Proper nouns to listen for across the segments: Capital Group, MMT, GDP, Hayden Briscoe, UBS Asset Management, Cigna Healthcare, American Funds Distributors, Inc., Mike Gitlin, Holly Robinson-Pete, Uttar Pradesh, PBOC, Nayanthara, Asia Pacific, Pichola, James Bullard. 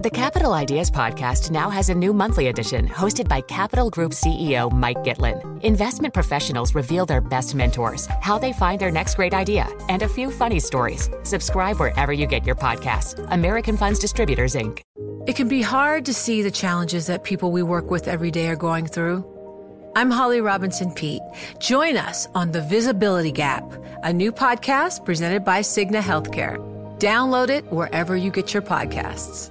The Capital Ideas Podcast now has a new monthly edition hosted by Capital Group CEO Mike Gitlin. Investment professionals reveal their best mentors, how they find their next great idea, and a few funny stories. Subscribe wherever you get your podcasts. American Funds Distributors, Inc. It can be hard to see the challenges that people we work with every day are going through. I'm Holly Robinson-Pete. Join us on The Visibility Gap, a new podcast presented by Cigna Healthcare. Download it wherever you get your podcasts.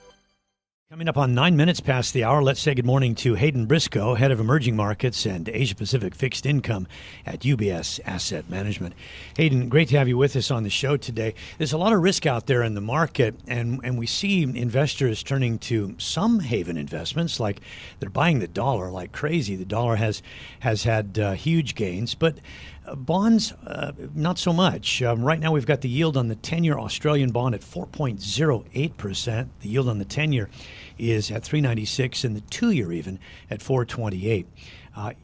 Coming up on 9 minutes past the hour, let's say good morning to Hayden Briscoe, head of emerging markets and Asia Pacific fixed income at UBS Asset Management. Hayden, great to have you with us on the show today. There's a lot of risk out there in the market, and we see investors turning to some haven investments, like they're buying the dollar like crazy. The dollar has had huge gains, but bonds, not so much. Right now, we've got the yield on the 10-year Australian bond at 4.08%. The yield on the 10-year is at 3.96%, and the 2-year even at 4.28%.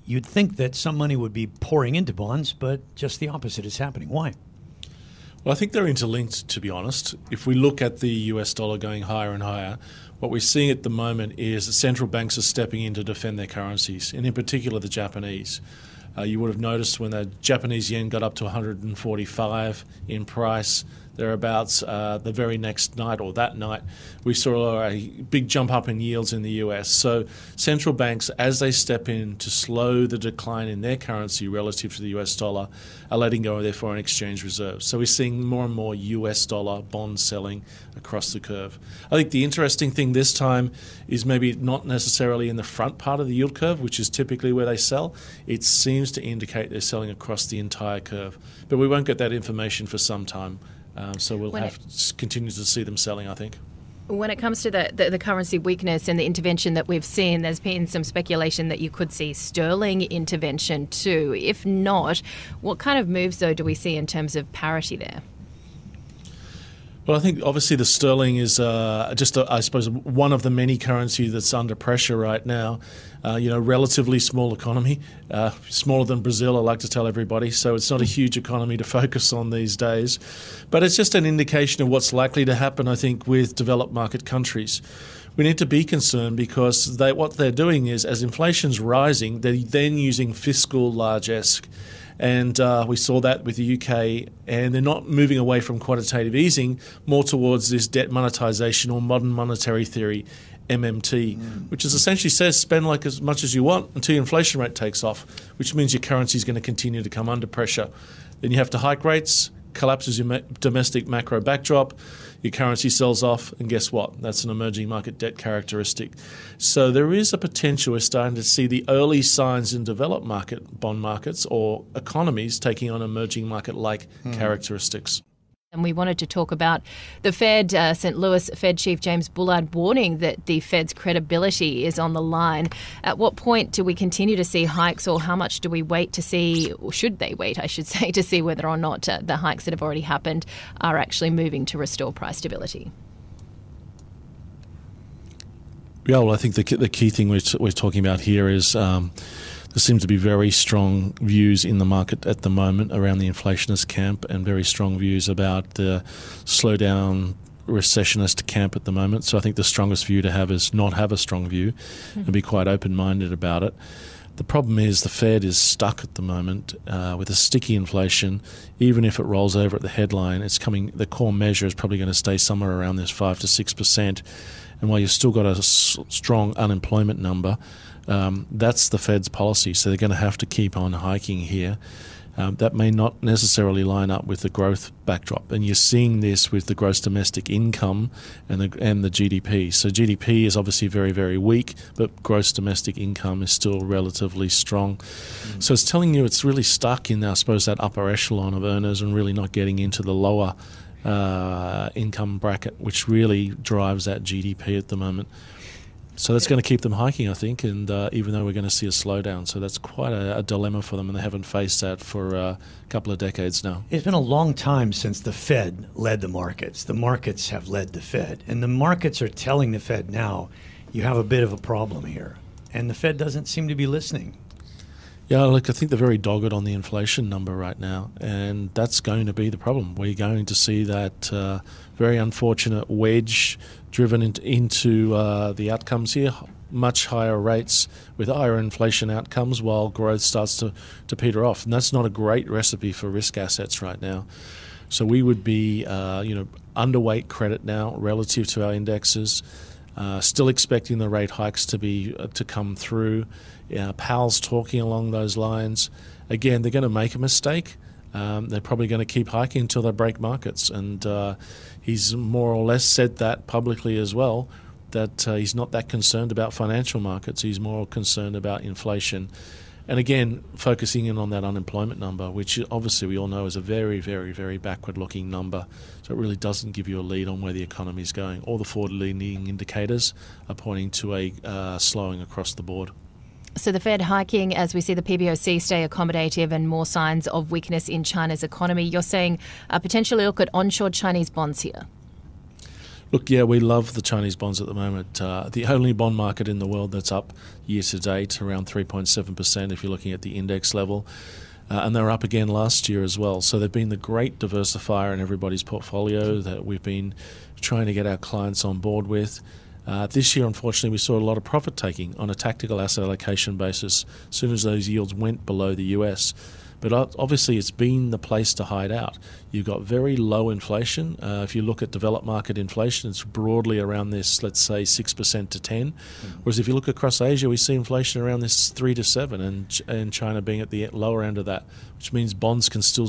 You'd think that some money would be pouring into bonds, but just the opposite is happening. Why? Well, I think they're interlinked, to be honest. If we look at the US dollar going higher and higher, what we're seeing at the moment is that central banks are stepping in to defend their currencies, and in particular the Japanese. You would have noticed when the Japanese yen got up to 145 in price, thereabouts, the very next night or that night, we saw a big jump up in yields in the US. So central banks, as they step in to slow the decline in their currency relative to the US dollar, are letting go of their foreign exchange reserves. So we're seeing more and more US dollar bond selling across the curve. I think the interesting thing this time is maybe not necessarily in the front part of the yield curve, which is typically where they sell. It seems to indicate they're selling across the entire curve. But we won't get that information for some time. So we'll have to continue to see them selling, I think. When it comes to the currency weakness and the intervention that we've seen, there's been some speculation that you could see sterling intervention too. If not, what kind of moves, though, do we see in terms of parity there? Well, I think obviously the sterling is just, I suppose, one of the many currencies that's under pressure right now. Relatively small economy, smaller than Brazil, I like to tell everybody. So it's not a huge economy to focus on these days. But it's just an indication of what's likely to happen, I think, with developed market countries. We need to be concerned because what they're doing is, as inflation's rising, they're then using fiscal largesse. And we saw that with the UK, and they're not moving away from quantitative easing, more towards this debt monetization or modern monetary theory, MMT, which is essentially says spend like as much as you want until your inflation rate takes off, which means your currency is going to continue to come under pressure. Then you have to hike rates, collapses your domestic macro backdrop, your currency sells off, and guess what? That's an emerging market debt characteristic. So there is a potential. We're starting to see the early signs in developed market bond markets or economies taking on emerging market-like characteristics. And we wanted to talk about the Fed, St. Louis Fed Chief James Bullard warning that the Fed's credibility is on the line. At what point do we continue to see hikes, or how much do we wait to see, or should they wait, I should say, to see whether or not the hikes that have already happened are actually moving to restore price stability? Yeah, well, I think the key thing we're talking about here is there seems to be very strong views in the market at the moment around the inflationist camp, and very strong views about the slowdown recessionist camp at the moment. So I think the strongest view to have is not have a strong view and be quite open-minded about it. The problem is the Fed is stuck at the moment with a sticky inflation. Even if it rolls over at the headline, it's coming. The core measure is probably going to stay somewhere around this 5 to 6%. And while you've still got a strong unemployment number, that's the Fed's policy, so they're going to have to keep on hiking here. That may not necessarily line up with the growth backdrop, and you're seeing this with the gross domestic income and the GDP. So GDP is obviously very, very weak, but gross domestic income is still relatively strong. So it's telling you it's really stuck in, I suppose, that upper echelon of earners and really not getting into the lower income bracket, which really drives that GDP at the moment. So that's going to keep them hiking, I think, and even though we're going to see a slowdown. So that's quite a dilemma for them, and they haven't faced that for a couple of decades now. It's been a long time since the Fed led the markets. The markets have led the Fed, and the markets are telling the Fed now, you have a bit of a problem here, and the Fed doesn't seem to be listening. Yeah, look, I think they're very dogged on the inflation number right now, and that's going to be the problem. We're going to see that very unfortunate wedge driven into the outcomes here, much higher rates with higher inflation outcomes while growth starts to peter off. And that's not a great recipe for risk assets right now. So we would be underweight credit now relative to our indexes. Still expecting the rate hikes to come through. Powell's talking along those lines. Again, they're going to make a mistake. They're probably going to keep hiking until they break markets. And he's more or less said that publicly as well, that he's not that concerned about financial markets. He's more concerned about inflation. And again, focusing in on that unemployment number, which obviously we all know is a very, very, very backward-looking number. So it really doesn't give you a lead on where the economy is going. All the forward-leaning indicators are pointing to a slowing across the board. So the Fed hiking as we see the PBOC stay accommodative and more signs of weakness in China's economy. You're saying potentially look at onshore Chinese bonds here. Look, yeah, we love the Chinese bonds at the moment. The only bond market in the world that's up year to date, around 3.7% if you're looking at the index level. And they were up again last year as well. So they've been the great diversifier in everybody's portfolio that we've been trying to get our clients on board with. This year, unfortunately, we saw a lot of profit taking on a tactical asset allocation basis as soon as those yields went below the US. But obviously, it's been the place to hide out. You've got very low inflation. If you look at developed market inflation, it's broadly around this, let's say, 6% to 10. Whereas if you look across Asia, we see inflation around this 3 to 7, and China being at the lower end of that, which means bonds can still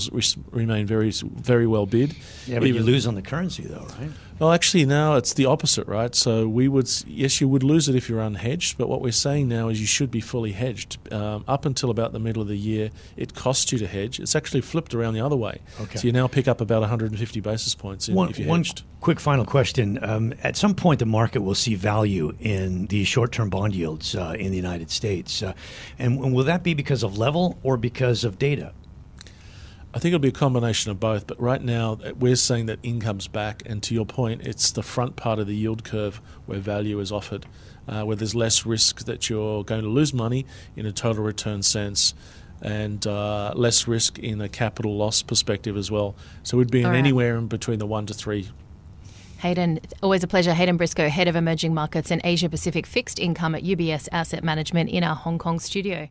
remain very, very well bid. Yeah, but you lose on the currency, though, right? Well, actually, now it's the opposite, right? So we would, yes, you would lose it if you're unhedged, but what we're saying now is you should be fully hedged. Up until about the middle of the year, it costs you to hedge. It's actually flipped around the other way. Okay. So you now pick up about 150 basis points if you're hedged. One quick final question. At some point, the market will see value in the short-term bond yields in the United States. And will that be because of level or because of data? I think it'll be a combination of both, but right now we're saying that income's back, and to your point, it's the front part of the yield curve where value is offered, where there's less risk that you're going to lose money in a total return sense, and less risk in a capital loss perspective as well. So we'd be anywhere in between the 1 to 3. Hayden, always a pleasure. Hayden Briscoe, Head of Emerging Markets and Asia Pacific Fixed Income at UBS Asset Management in our Hong Kong studio.